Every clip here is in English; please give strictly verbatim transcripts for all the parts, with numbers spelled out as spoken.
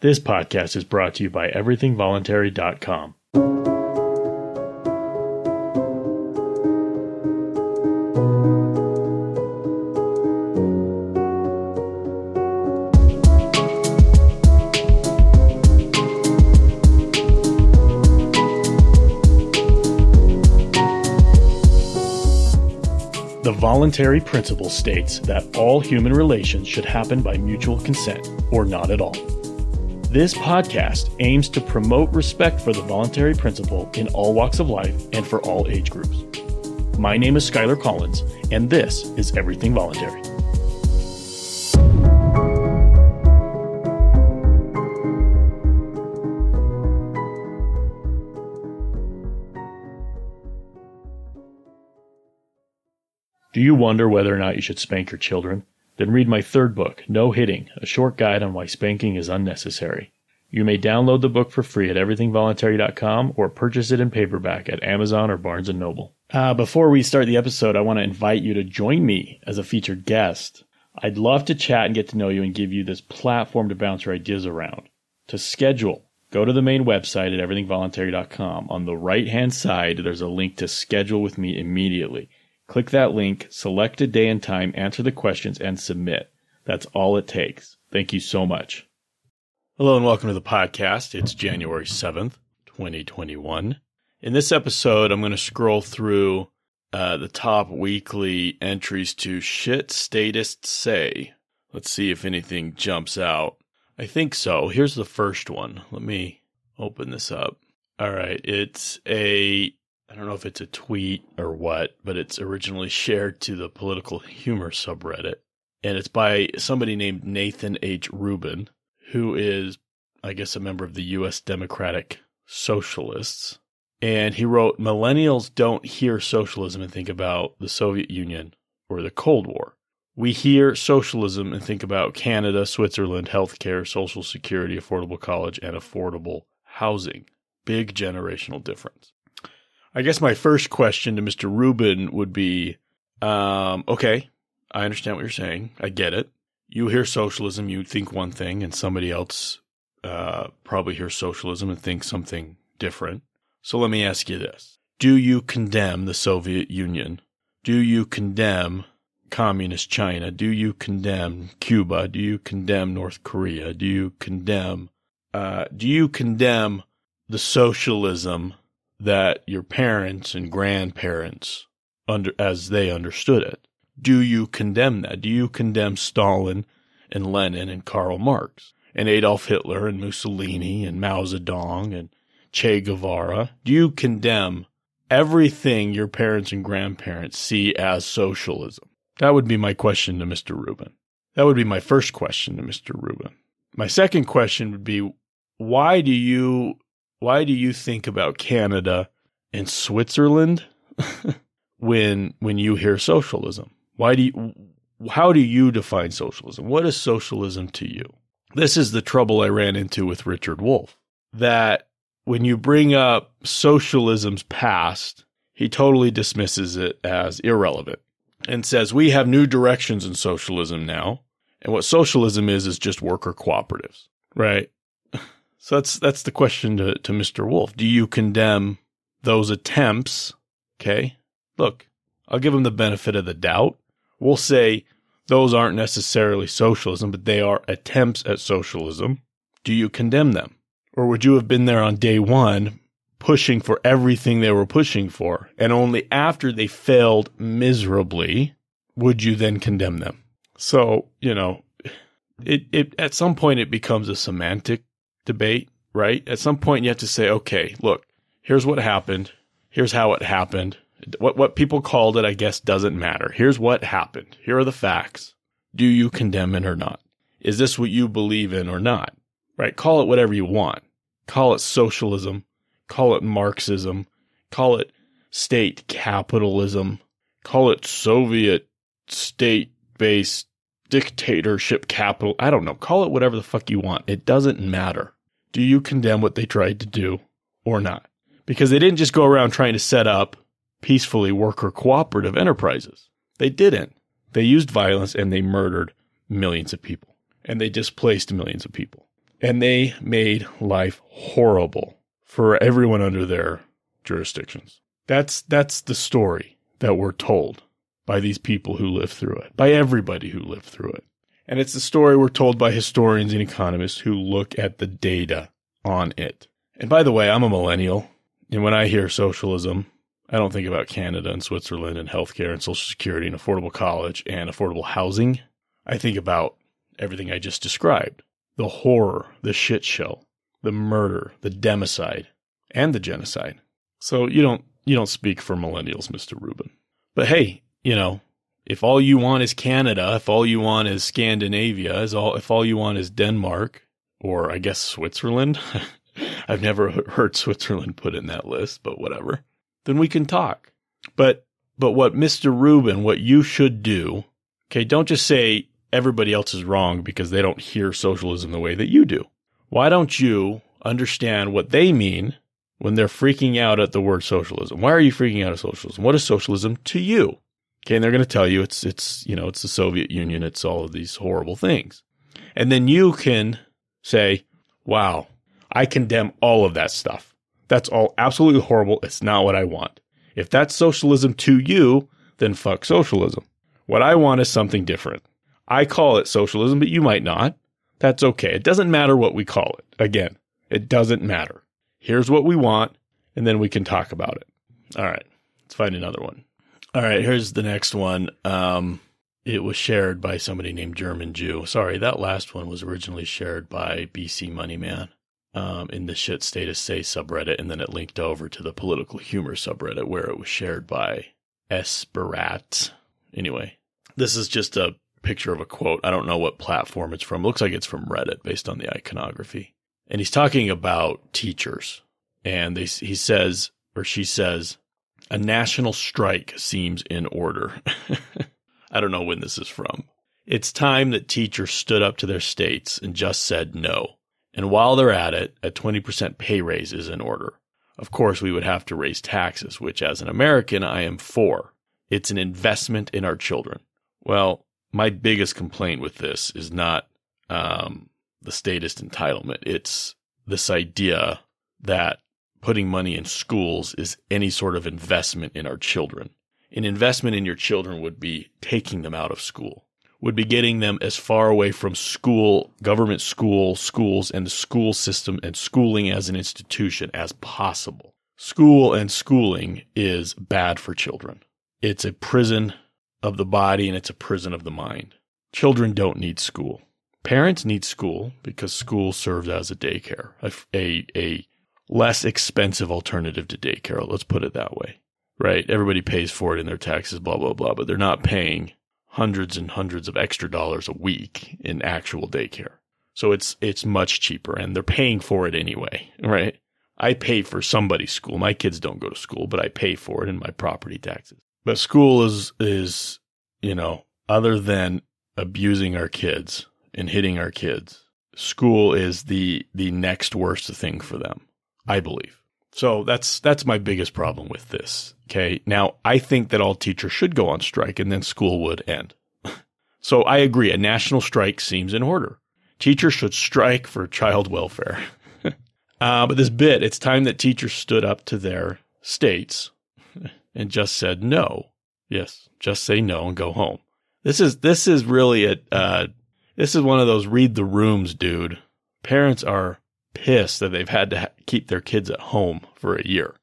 This podcast is brought to you by Everything Voluntary dot com. The voluntary principle states that all human relations should happen by mutual consent, or not at all. This podcast aims to promote respect for the voluntary principle in all walks of life and for all age groups. My name is Skylar Collins, and this is Everything Voluntary. Do you wonder whether or not you should spank your children? Then read my third book, No Hitting, a short guide on why spanking is unnecessary. You may download the book for free at everything voluntary dot com or purchase it in paperback at Amazon or Barnes and Noble. Uh, before we start the episode, I want to invite you to join me as a featured guest. I'd love to chat and get to know you and give you this platform to bounce your ideas around. To schedule, go to the main website at everything voluntary dot com. On the right-hand side, there's a link to schedule with me immediately. Click that link, select a day and time, answer the questions, and submit. That's all it takes. Thank you so much. Hello and welcome to the podcast. It's January seventh, twenty twenty-one. In this episode, I'm going to scroll through uh, the top weekly entries to Shit Statists Say. Let's see if anything jumps out. I think so. Here's the first one. Let me open this up. All right. It's a... I don't know if it's a tweet or what, but it's originally shared to the political humor subreddit. And it's by somebody named Nathan H. Rubin, who is, I guess, a member of the U S Democratic Socialists. And he wrote, "Millennials don't hear socialism and think about the Soviet Union or the Cold War. We hear socialism and think about Canada, Switzerland, healthcare, social security, affordable college, and affordable housing." Big generational difference. I guess my first question to Mister Rubin would be, um, okay, I understand what you're saying. I get it. You hear socialism, you think one thing, and somebody else uh, probably hears socialism and thinks something different. So let me ask you this. Do you condemn the Soviet Union? Do you condemn Communist China? Do you condemn Cuba? Do you condemn North Korea? Do you condemn, uh, do you condemn the socialism that your parents and grandparents, under as they understood it, do you condemn that? Do you condemn Stalin and Lenin and Karl Marx and Adolf Hitler and Mussolini and Mao Zedong and Che Guevara? Do you condemn everything your parents and grandparents see as socialism? That would be my question to Mister Rubin. That would be my first question to Mister Rubin. My second question would be, why do you... Why do you think about Canada and Switzerland when when you hear socialism? Why do you, how do you define socialism? What is socialism to you? This is the trouble I ran into with Richard Wolf, that when you bring up socialism's past, he totally dismisses it as irrelevant and says, we have new directions in socialism now, and what socialism is is just worker cooperatives, right? So that's that's the question to, to Mister Wolf. Do you condemn those attempts? Okay, look, I'll give him the benefit of the doubt. We'll say those aren't necessarily socialism, but they are attempts at socialism. Do you condemn them? Or would you have been there on day one pushing for everything they were pushing for, and only after they failed miserably would you then condemn them? So, you know, it, it at some point it becomes a semantic debate, right? At some point you have to say, okay, look, here's what happened. Here's how it happened. What what people called it, I guess, doesn't matter. Here's what happened. Here are the facts. Do you condemn it or not? Is this what you believe in or not? Right? Call it whatever you want. Call it socialism. Call it Marxism. Call it state capitalism. Call it Soviet state-based dictatorship capital. I don't know. Call it whatever the fuck you want. It doesn't matter. Do you condemn what they tried to do or not? Because they didn't just go around trying to set up peacefully worker cooperative enterprises. They didn't. They used violence and they murdered millions of people. And they displaced millions of people. and they made life horrible for everyone under their jurisdictions. That's that's the story that we're told by these people who lived through it, by everybody who lived through it. And it's the story we're told by historians and economists who look at the data on it. And by the way, I'm a millennial, and when I hear socialism, I don't think about Canada and Switzerland and healthcare and Social Security and affordable college and affordable housing. I think about everything I just described. The horror, the shit show, the murder, the democide, and the genocide. So you don't you don't speak for millennials, Mister Rubin. But hey, you know, if all you want is Canada, if all you want is Scandinavia, is all if all you want is Denmark, or I guess Switzerland. I've never heard Switzerland put in that list, but whatever. Then we can talk. But but what Mister Rubin, what you should do, okay, don't just say everybody else is wrong because they don't hear socialism the way that you do. Why don't you understand what they mean when they're freaking out at the word socialism? Why are you freaking out at socialism? What is socialism to you? Okay, and they're going to tell you it's it's you know it's the Soviet Union, it's all of these horrible things. And then you can say, wow, I condemn all of that stuff. That's all absolutely horrible. It's not what I want. If that's socialism to you, then fuck socialism. What I want is something different. I call it socialism, but you might not. That's okay. It doesn't matter what we call it. Again, it doesn't matter. Here's what we want, and then we can talk about it. All right. Let's find another one. All right. Here's the next one. Um, it was shared by somebody named German Jew. Sorry, that last one was originally shared by B C Money Man. Um, in the Shit Statists Say subreddit, and then it linked over to the Political Humor subreddit where it was shared by Esperat. Anyway, this is just a picture of a quote. I don't know what platform it's from. It looks like it's from Reddit based on the iconography. And he's talking about teachers. And they, he says, or she says, a national strike seems in order. I don't know when this is from. It's time that teachers stood up to their states and just said no. And while they're at it, a twenty percent pay raise is in order. Of course, we would have to raise taxes, which as an American, I am for. It's an investment in our children. Well, my biggest complaint with this is not um, the statist entitlement. It's this idea that putting money in schools is any sort of investment in our children. An investment in your children would be taking them out of school, would be getting them as far away from school, government school, schools, and the school system and schooling as an institution as possible. School and schooling is bad for children. It's a prison of the body and it's a prison of the mind. Children don't need school. Parents need school because school serves as a daycare, a, a, a less expensive alternative to daycare. Let's put it that way, right? Everybody pays for it in their taxes, blah, blah, blah, but they're not paying hundreds and hundreds of extra dollars a week in actual daycare. So it's it's much cheaper, and they're paying for it anyway, right? I pay for somebody's school. My kids don't go to school, but I pay for it in my property taxes. But school is, is you know, other than abusing our kids and hitting our kids, school is the the next worst thing for them, I believe. So that's that's my biggest problem with this. Okay. Now, I think that all teachers should go on strike and then school would end. So I agree. A national strike seems in order. Teachers should strike for child welfare. uh, but this bit, it's time that teachers stood up to their states and just said no. Yes. Just say no and go home. This is, this is really a, uh, this is one of those read the rooms, dude. Parents are pissed that they've had to ha- keep their kids at home for a year.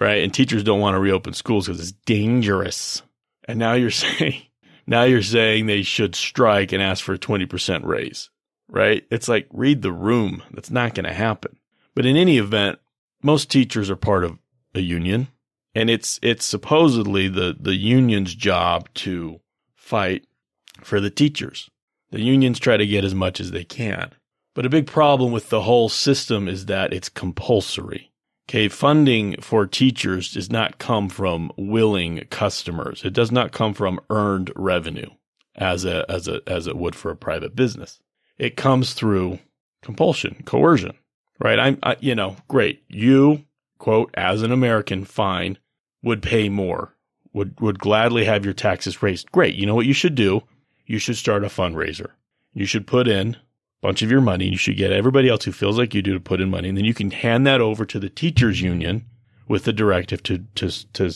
Right? And teachers don't want to reopen schools because it's dangerous. And now you're saying, now you're saying they should strike and ask for a twenty percent raise, right? It's like, read the room. That's not going to happen. But in any event, most teachers are part of a union, and it's, it's supposedly the, the union's job to fight for the teachers. The unions try to get as much as they can. But a big problem with the whole system is that it's compulsory. Okay, funding for teachers does not come from willing customers. It does not come from earned revenue as a as a as it would for a private business. It comes through compulsion, coercion, right? I'm I, you know, great. You, quote, as an American, fine, would pay more. Would would gladly have your taxes raised. Great. You know what you should do? You should start a fundraiser. You should put in bunch of your money. You should get everybody else who feels like you do to put in money. And then you can hand that over to the teachers union with the directive to, to, to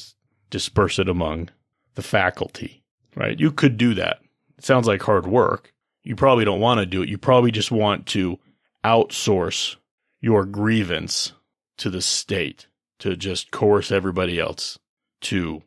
disperse it among the faculty, right? You could do that. It sounds like hard work. You probably don't want to do it. You probably just want to outsource your grievance to the state to just coerce everybody else to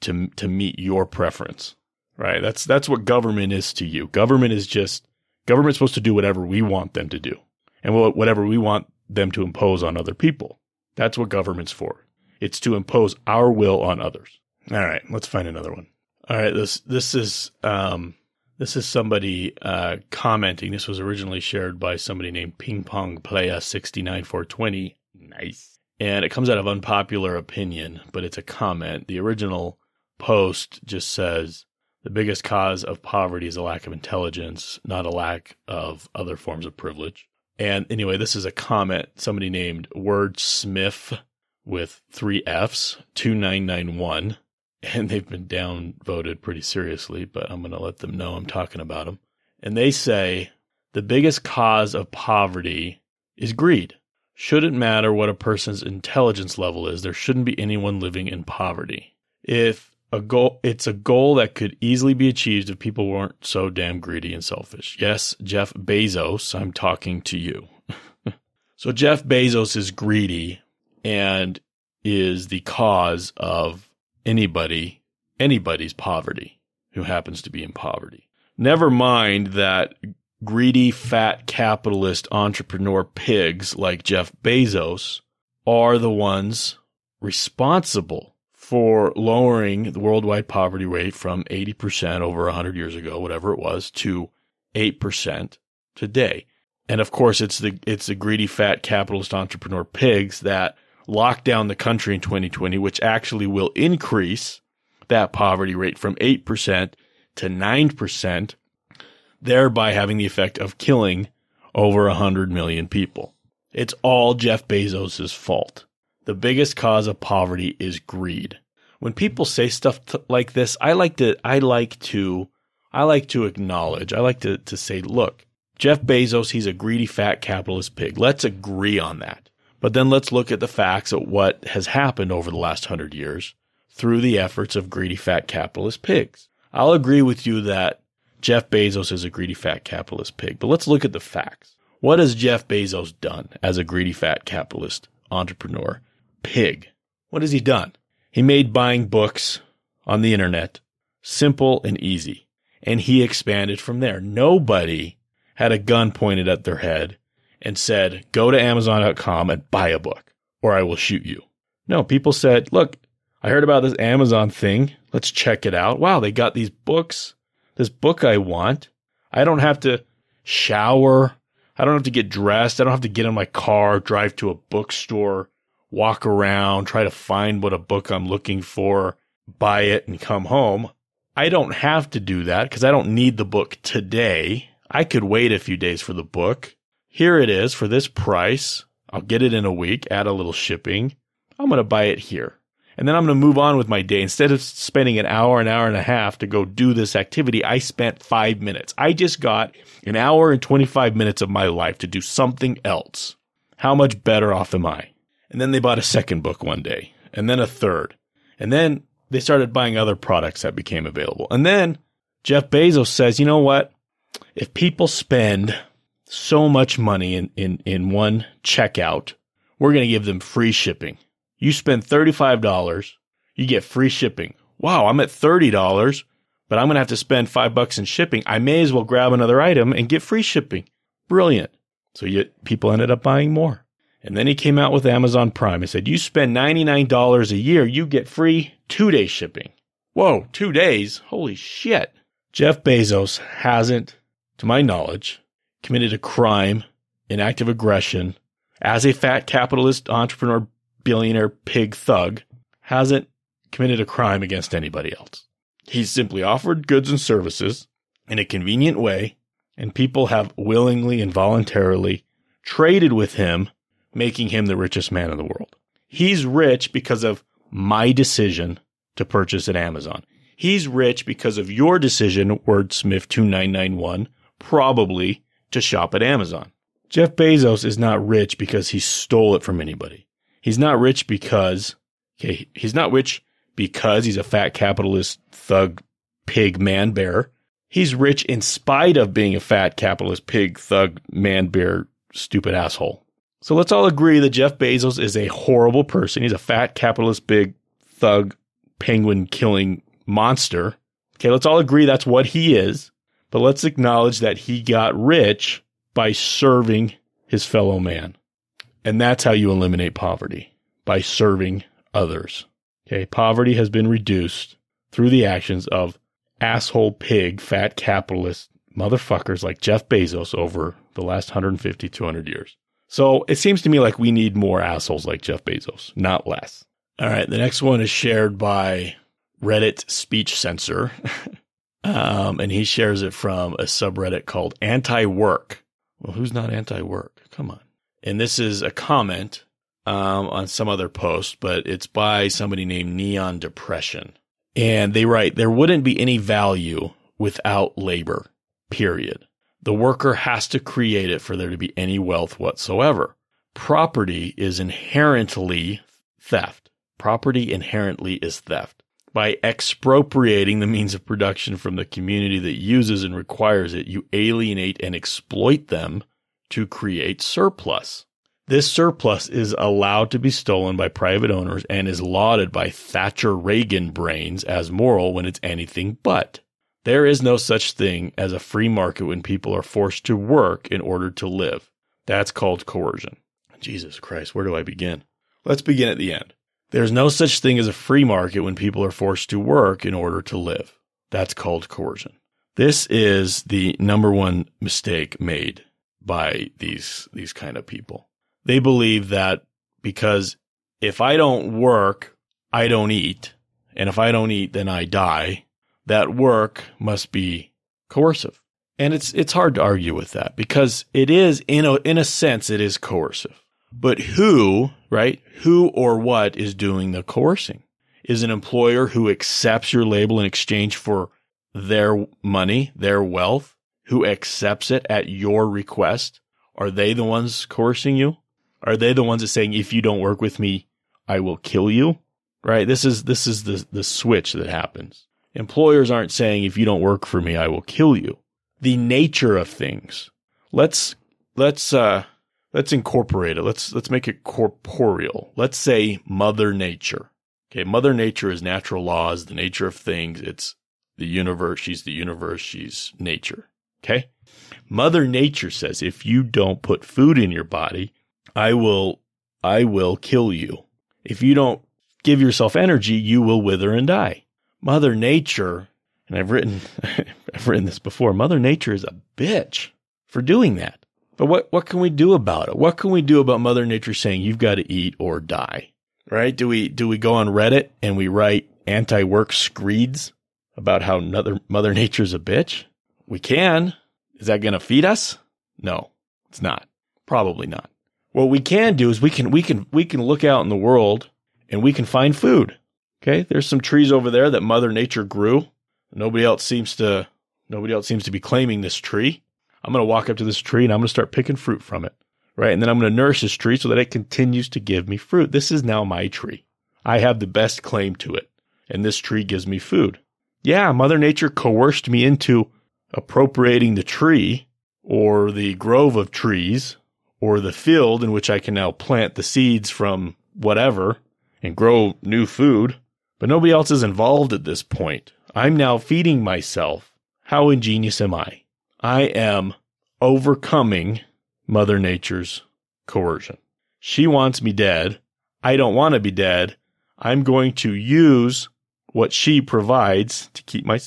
to to meet your preference, right? That's that's what government is to you. Government is just government's supposed to do whatever we want them to do, and whatever we want them to impose on other people. That's what government's for. It's to impose our will on others. All right, let's find another one. All right, this this is um, this is somebody uh, commenting. This was originally shared by somebody named ping pong player six nine four two zero. Nice. And it comes out of unpopular opinion, but it's a comment. The original post just says, the biggest cause of poverty is a lack of intelligence, not a lack of other forms of privilege. And anyway, this is a comment, somebody named Word Smith with three Fs, two nine nine one. And they've been downvoted pretty seriously, but I'm going to let them know I'm talking about them. And they say, the biggest cause of poverty is greed. Shouldn't matter what a person's intelligence level is. There shouldn't be anyone living in poverty. If a goal, it's a goal that could easily be achieved if people weren't so damn greedy and selfish. Yes, Jeff Bezos, I'm talking to you. So Jeff Bezos is greedy and is the cause of anybody, anybody's poverty who happens to be in poverty. Never mind that greedy, fat, capitalist, entrepreneur pigs like Jeff Bezos are the ones responsible for lowering the worldwide poverty rate from eighty percent over one hundred years ago, whatever it was, to eight percent today. And of course, it's the it's the greedy, fat, capitalist, entrepreneur pigs that locked down the country in twenty twenty, which actually will increase that poverty rate from eight percent to nine percent. Thereby having the effect of killing over one hundred million people. It's all Jeff Bezos' fault. The biggest cause of poverty is greed. When people say stuff t- like this, I like to I like to I like to acknowledge. I like to to say, look, Jeff Bezos, he's a greedy fat capitalist pig. Let's agree on that. But then let's look at the facts of what has happened over the last one hundred years through the efforts of greedy fat capitalist pigs. I'll agree with you that Jeff Bezos is a greedy fat capitalist pig. But let's look at the facts. What has Jeff Bezos done as a greedy fat capitalist entrepreneur pig? What has he done? He made buying books on the internet simple and easy. And he expanded from there. Nobody had a gun pointed at their head and said, go to amazon dot com and buy a book or I will shoot you. No, people said, look, I heard about this Amazon thing. Let's check it out. Wow, they got these books. This book I want. I don't have to shower. I don't have to get dressed. I don't have to get in my car, drive to a bookstore, walk around, try to find what a book I'm looking for, buy it, and come home. I don't have to do that because I don't need the book today. I could wait a few days for the book. Here it is for this price. I'll get it in a week, add a little shipping. I'm going to buy it here. And then I'm going to move on with my day. Instead of spending an hour, an hour and a half to go do this activity, I spent five minutes. I just got an hour and twenty-five minutes of my life to do something else. How much better off am I? And then they bought a second book one day, and then a third. And then they started buying other products that became available. And then Jeff Bezos says, you know what? If people spend so much money in, in, in one checkout, we're going to give them free shipping. You spend thirty-five dollars, you get free shipping. Wow, I'm at thirty dollars, but I'm going to have to spend five bucks in shipping. I may as well grab another item and get free shipping. Brilliant. So you, people ended up buying more. And then he came out with Amazon Prime and said, you spend ninety-nine dollars a year, you get free two-day shipping. Whoa, two days? Holy shit. Jeff Bezos hasn't, to my knowledge, committed a crime in active aggression as a fat capitalist entrepreneur billionaire pig thug, hasn't committed a crime against anybody else. He's simply offered goods and services in a convenient way, and people have willingly and voluntarily traded with him, making him the richest man in the world. He's rich because of my decision to purchase at Amazon. He's rich because of your decision, Wordsmith two nine nine one, probably, to shop at Amazon. Jeff Bezos is not rich because he stole it from anybody. He's not rich because, okay, he's not rich because he's a fat capitalist thug pig man bear. He's rich in spite of being a fat capitalist pig thug man bear stupid asshole. So let's all agree that Jeff Bezos is a horrible person. He's a fat capitalist big thug penguin killing monster. Okay, let's all agree that's what he is. But let's acknowledge that he got rich by serving his fellow man. And that's how you eliminate poverty, by serving others. Okay, poverty has been reduced through the actions of asshole pig, fat capitalist motherfuckers like Jeff Bezos over the last one hundred fifty, two hundred years. So it seems to me like we need more assholes like Jeff Bezos, not less. All right, the next one is shared by Reddit Speech Censor, um, and he shares it from a subreddit called Anti-Work. Well, who's not anti-work? Come on. And this is a comment um, on some other post, but it's by somebody named Neon Depression. And they write, there wouldn't be any value without labor, period. The worker has to create it for there to be any wealth whatsoever. Property is inherently theft. Property inherently is theft. By expropriating the means of production from the community that uses and requires it, you alienate and exploit them to create surplus. This surplus is allowed to be stolen by private owners and is lauded by Thatcher Reagan brains as moral when it's anything but. There is no such thing as a free market when people are forced to work in order to live. That's called coercion. Jesus Christ, where do I begin? Let's begin at the end. There's no such thing as a free market when people are forced to work in order to live. That's called coercion. This is the number one mistake made by these these kind of people. They believe that because if I don't work, I don't eat. And if I don't eat, then I die. That work must be coercive. And it's it's hard to argue with that because it is, in a, in a sense, it is coercive. But who, right, who or what is doing the coercing? Is an employer who accepts your label in exchange for their money, their wealth, who accepts it at your request? Are they the ones coercing you? Are they the ones that saying, if you don't work with me, I will kill you? Right? This is this is the, the switch that happens. Employers aren't saying, if you don't work for me, I will kill you. The nature of things. Let's let's uh, let's incorporate it. Let's let's make it corporeal. Let's say Mother Nature. Okay, Mother Nature is natural laws, the nature of things. It's the universe. She's the universe. She's nature. Okay? Mother Nature says, if you don't put food in your body, I will I will kill you. If you don't give yourself energy, you will wither and die. Mother Nature, and I've written I've written this before, Mother Nature is a bitch for doing that. But what, what can we do about it? What can we do about Mother Nature saying you've got to eat or die? Right? Do we do we go on Reddit and we write anti-work screeds about how another Mother Nature's a bitch? We can. Is that going to feed us? No, it's not. Probably not. What we can do is we can we can we can look out in the world and we can find food. Okay, there's some trees over there that Mother Nature grew. Nobody else seems to nobody else seems to be claiming this tree. I'm going to walk up to this tree and I'm going to start picking fruit from it, right? And then I'm going to nourish this tree so that it continues to give me fruit. This is now my tree. I have the best claim to it, and this tree gives me food. Yeah, Mother Nature coerced me into appropriating the tree or the grove of trees or the field in which I can now plant the seeds from whatever and grow new food, but nobody else is involved at this point. I'm now feeding myself. How ingenious am I? I am overcoming Mother Nature's coercion. She wants me dead. I don't want to be dead. I'm going to use what she provides to keep my...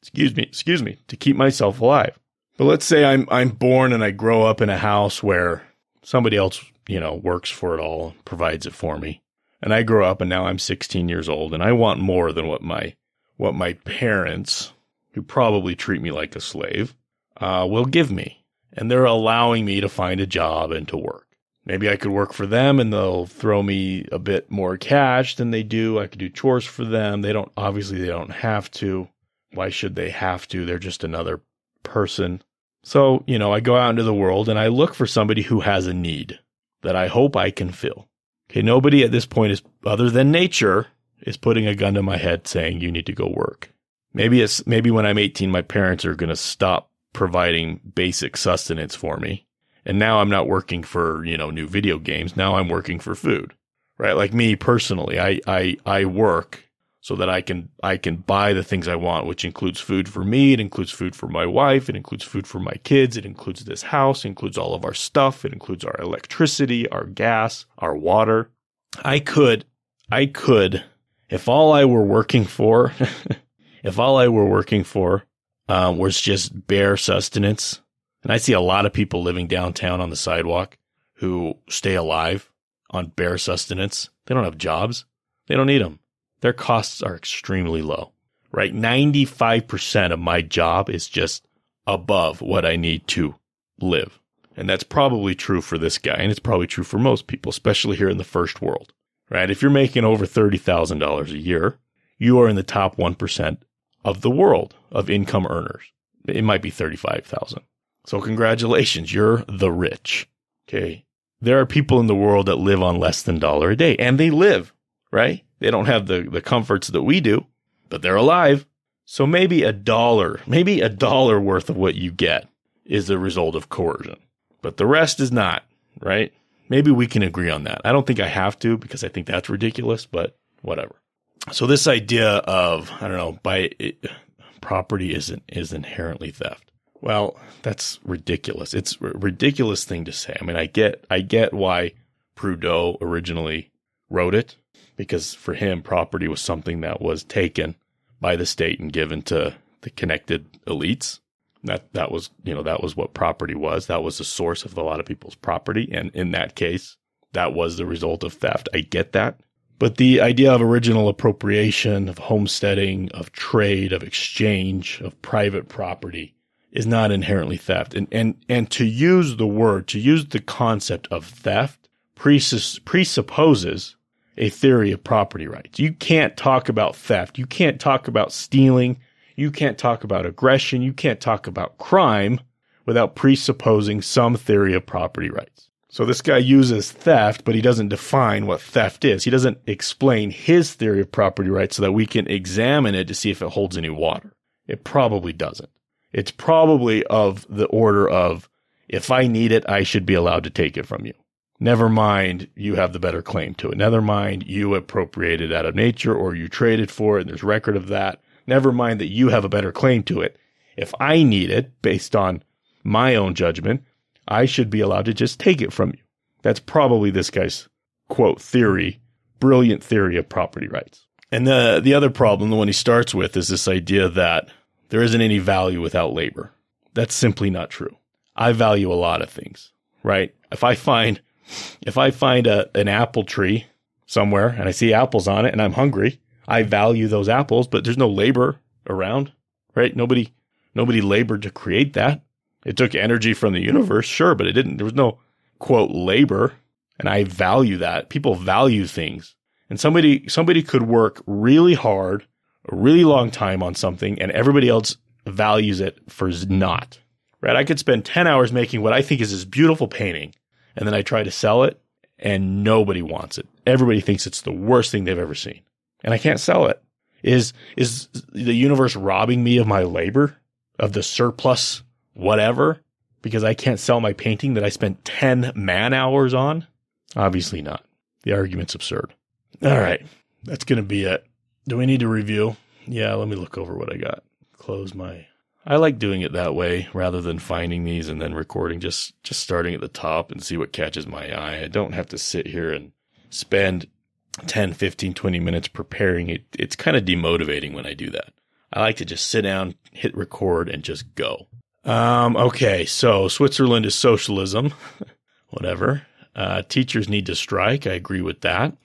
Excuse me, excuse me, to keep myself alive. But let's say I'm I'm born and I grow up in a house where somebody else, you know, works for it all, provides it for me. And I grow up and now I'm sixteen years old and I want more than what my what my parents, who probably treat me like a slave, uh, will give me. And they're allowing me to find a job and to work. Maybe I could work for them and they'll throw me a bit more cash than they do. I could do chores for them. They don't, obviously they don't have to. Why should they have to? They're just another person. So, you know, I go out into the world and I look for somebody who has a need that I hope I can fill. Okay, nobody at this point is, other than nature, is putting a gun to my head saying, you need to go work. Maybe it's, maybe when I'm eighteen, my parents are going to stop providing basic sustenance for me. And now I'm not working for, you know, new video games. Now I'm working for food, right? Like me personally, I, I, I work so that I can, I can buy the things I want, which includes food for me. It includes food for my wife. It includes food for my kids. It includes this house. It includes all of our stuff. It includes our electricity, our gas, our water. I could, I could, if all I were working for, if all I were working for um, was just bare sustenance. And I see a lot of people living downtown on the sidewalk who stay alive on bare sustenance. They don't have jobs. They don't need them. Their costs are extremely low, right? ninety-five percent of my job is just above what I need to live. And that's probably true for this guy. And it's probably true for most people, especially here in the first world, right? If you're making over thirty thousand dollars a year, you are in the top one percent of the world of income earners. It might be thirty-five thousand. So congratulations, you're the rich, okay? There are people in the world that live on less than a dollar a day, and they live, right? They don't have the, the comforts that we do, but they're alive. So maybe a dollar, maybe a dollar worth of what you get is the result of coercion, but the rest is not, right? Maybe we can agree on that. I don't think I have to because I think that's ridiculous, but whatever. So this idea of, I don't know, by it, property isn't is inherently theft. Well, that's ridiculous. It's a ridiculous thing to say. I mean, I get I get why Proudhon originally wrote it, because for him, property was something that was taken by the state and given to the connected elites. That that was, you know, that was what property was. That was the source of a lot of people's property. And in that case, that was the result of theft. I get that. But the idea of original appropriation, of homesteading, of trade, of exchange, of private property is not inherently theft. And and and to use the word, to use the concept of theft presupp- presupposes a theory of property rights. You can't talk about theft. You can't talk about stealing. You can't talk about aggression. You can't talk about crime without presupposing some theory of property rights. So this guy uses theft, but he doesn't define what theft is. He doesn't explain his theory of property rights so that we can examine it to see if it holds any water. It probably doesn't. It's probably of the order of, if I need it, I should be allowed to take it from you. Never mind, you have the better claim to it. Never mind, you appropriated out of nature or you traded for it, and there's record of that. Never mind that you have a better claim to it. If I need it, based on my own judgment, I should be allowed to just take it from you. That's probably this guy's, quote, theory, brilliant theory of property rights. And the the other problem, the one he starts with, is this idea that there isn't any value without labor. That's simply not true. I value a lot of things, right? If I find, if I find a, an apple tree somewhere and I see apples on it and I'm hungry, I value those apples, but there's no labor around, right? Nobody, nobody labored to create that. It took energy from the universe, sure, but it didn't, there was no quote labor. And I value that. People value things. And somebody, somebody could work really hard a really long time on something, and everybody else values it for naught, right? I could spend ten hours making what I think is this beautiful painting, and then I try to sell it, and nobody wants it. Everybody thinks it's the worst thing they've ever seen, and I can't sell it. Is is the universe robbing me of my labor, of the surplus, whatever, because I can't sell my painting that I spent ten man hours on? Obviously not. The argument's absurd. All right, that's going to be it. Do we need to review? Yeah, let me look over what I got. Close my... I like doing it that way rather than finding these and then recording. Just just starting at the top and see what catches my eye. I don't have to sit here and spend ten, fifteen, twenty minutes preparing it. It's kind of demotivating when I do that. I like to just sit down, hit record, and just go. Um. Okay, so Switzerland is socialism. Whatever. Uh, teachers need to strike. I agree with that.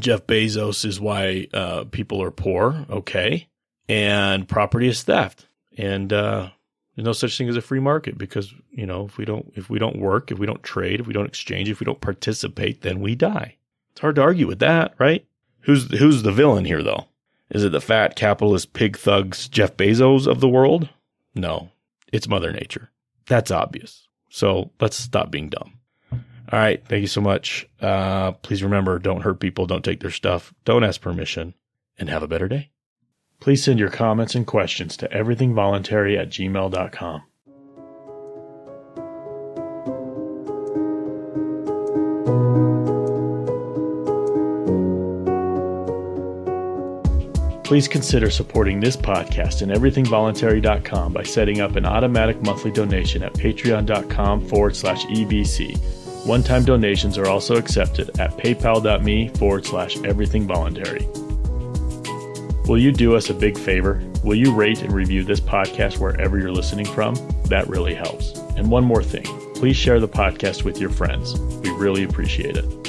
Jeff Bezos is why uh, people are poor, okay, and property is theft, and uh, there's no such thing as a free market because, you know, if we don't if we don't work, if we don't trade, if we don't exchange, if we don't participate, then we die. It's hard to argue with that, right? Who's who's the villain here, though? Is it the fat capitalist pig thugs Jeff Bezos of the world? No, it's Mother Nature. That's obvious. So let's stop being dumb. All right. Thank you so much. Uh, please remember, don't hurt people. Don't take their stuff. Don't ask permission, and have a better day. Please send your comments and questions to everythingvoluntary at gmail dot com. Please consider supporting this podcast and everything voluntary dot com by setting up an automatic monthly donation at patreon dot com forward slash E V C. One-time donations are also accepted at paypal dot me forward slash everything voluntary. Will you do us a big favor? Will you rate and review this podcast wherever you're listening from? That really helps. And one more thing, please share the podcast with your friends. We really appreciate it.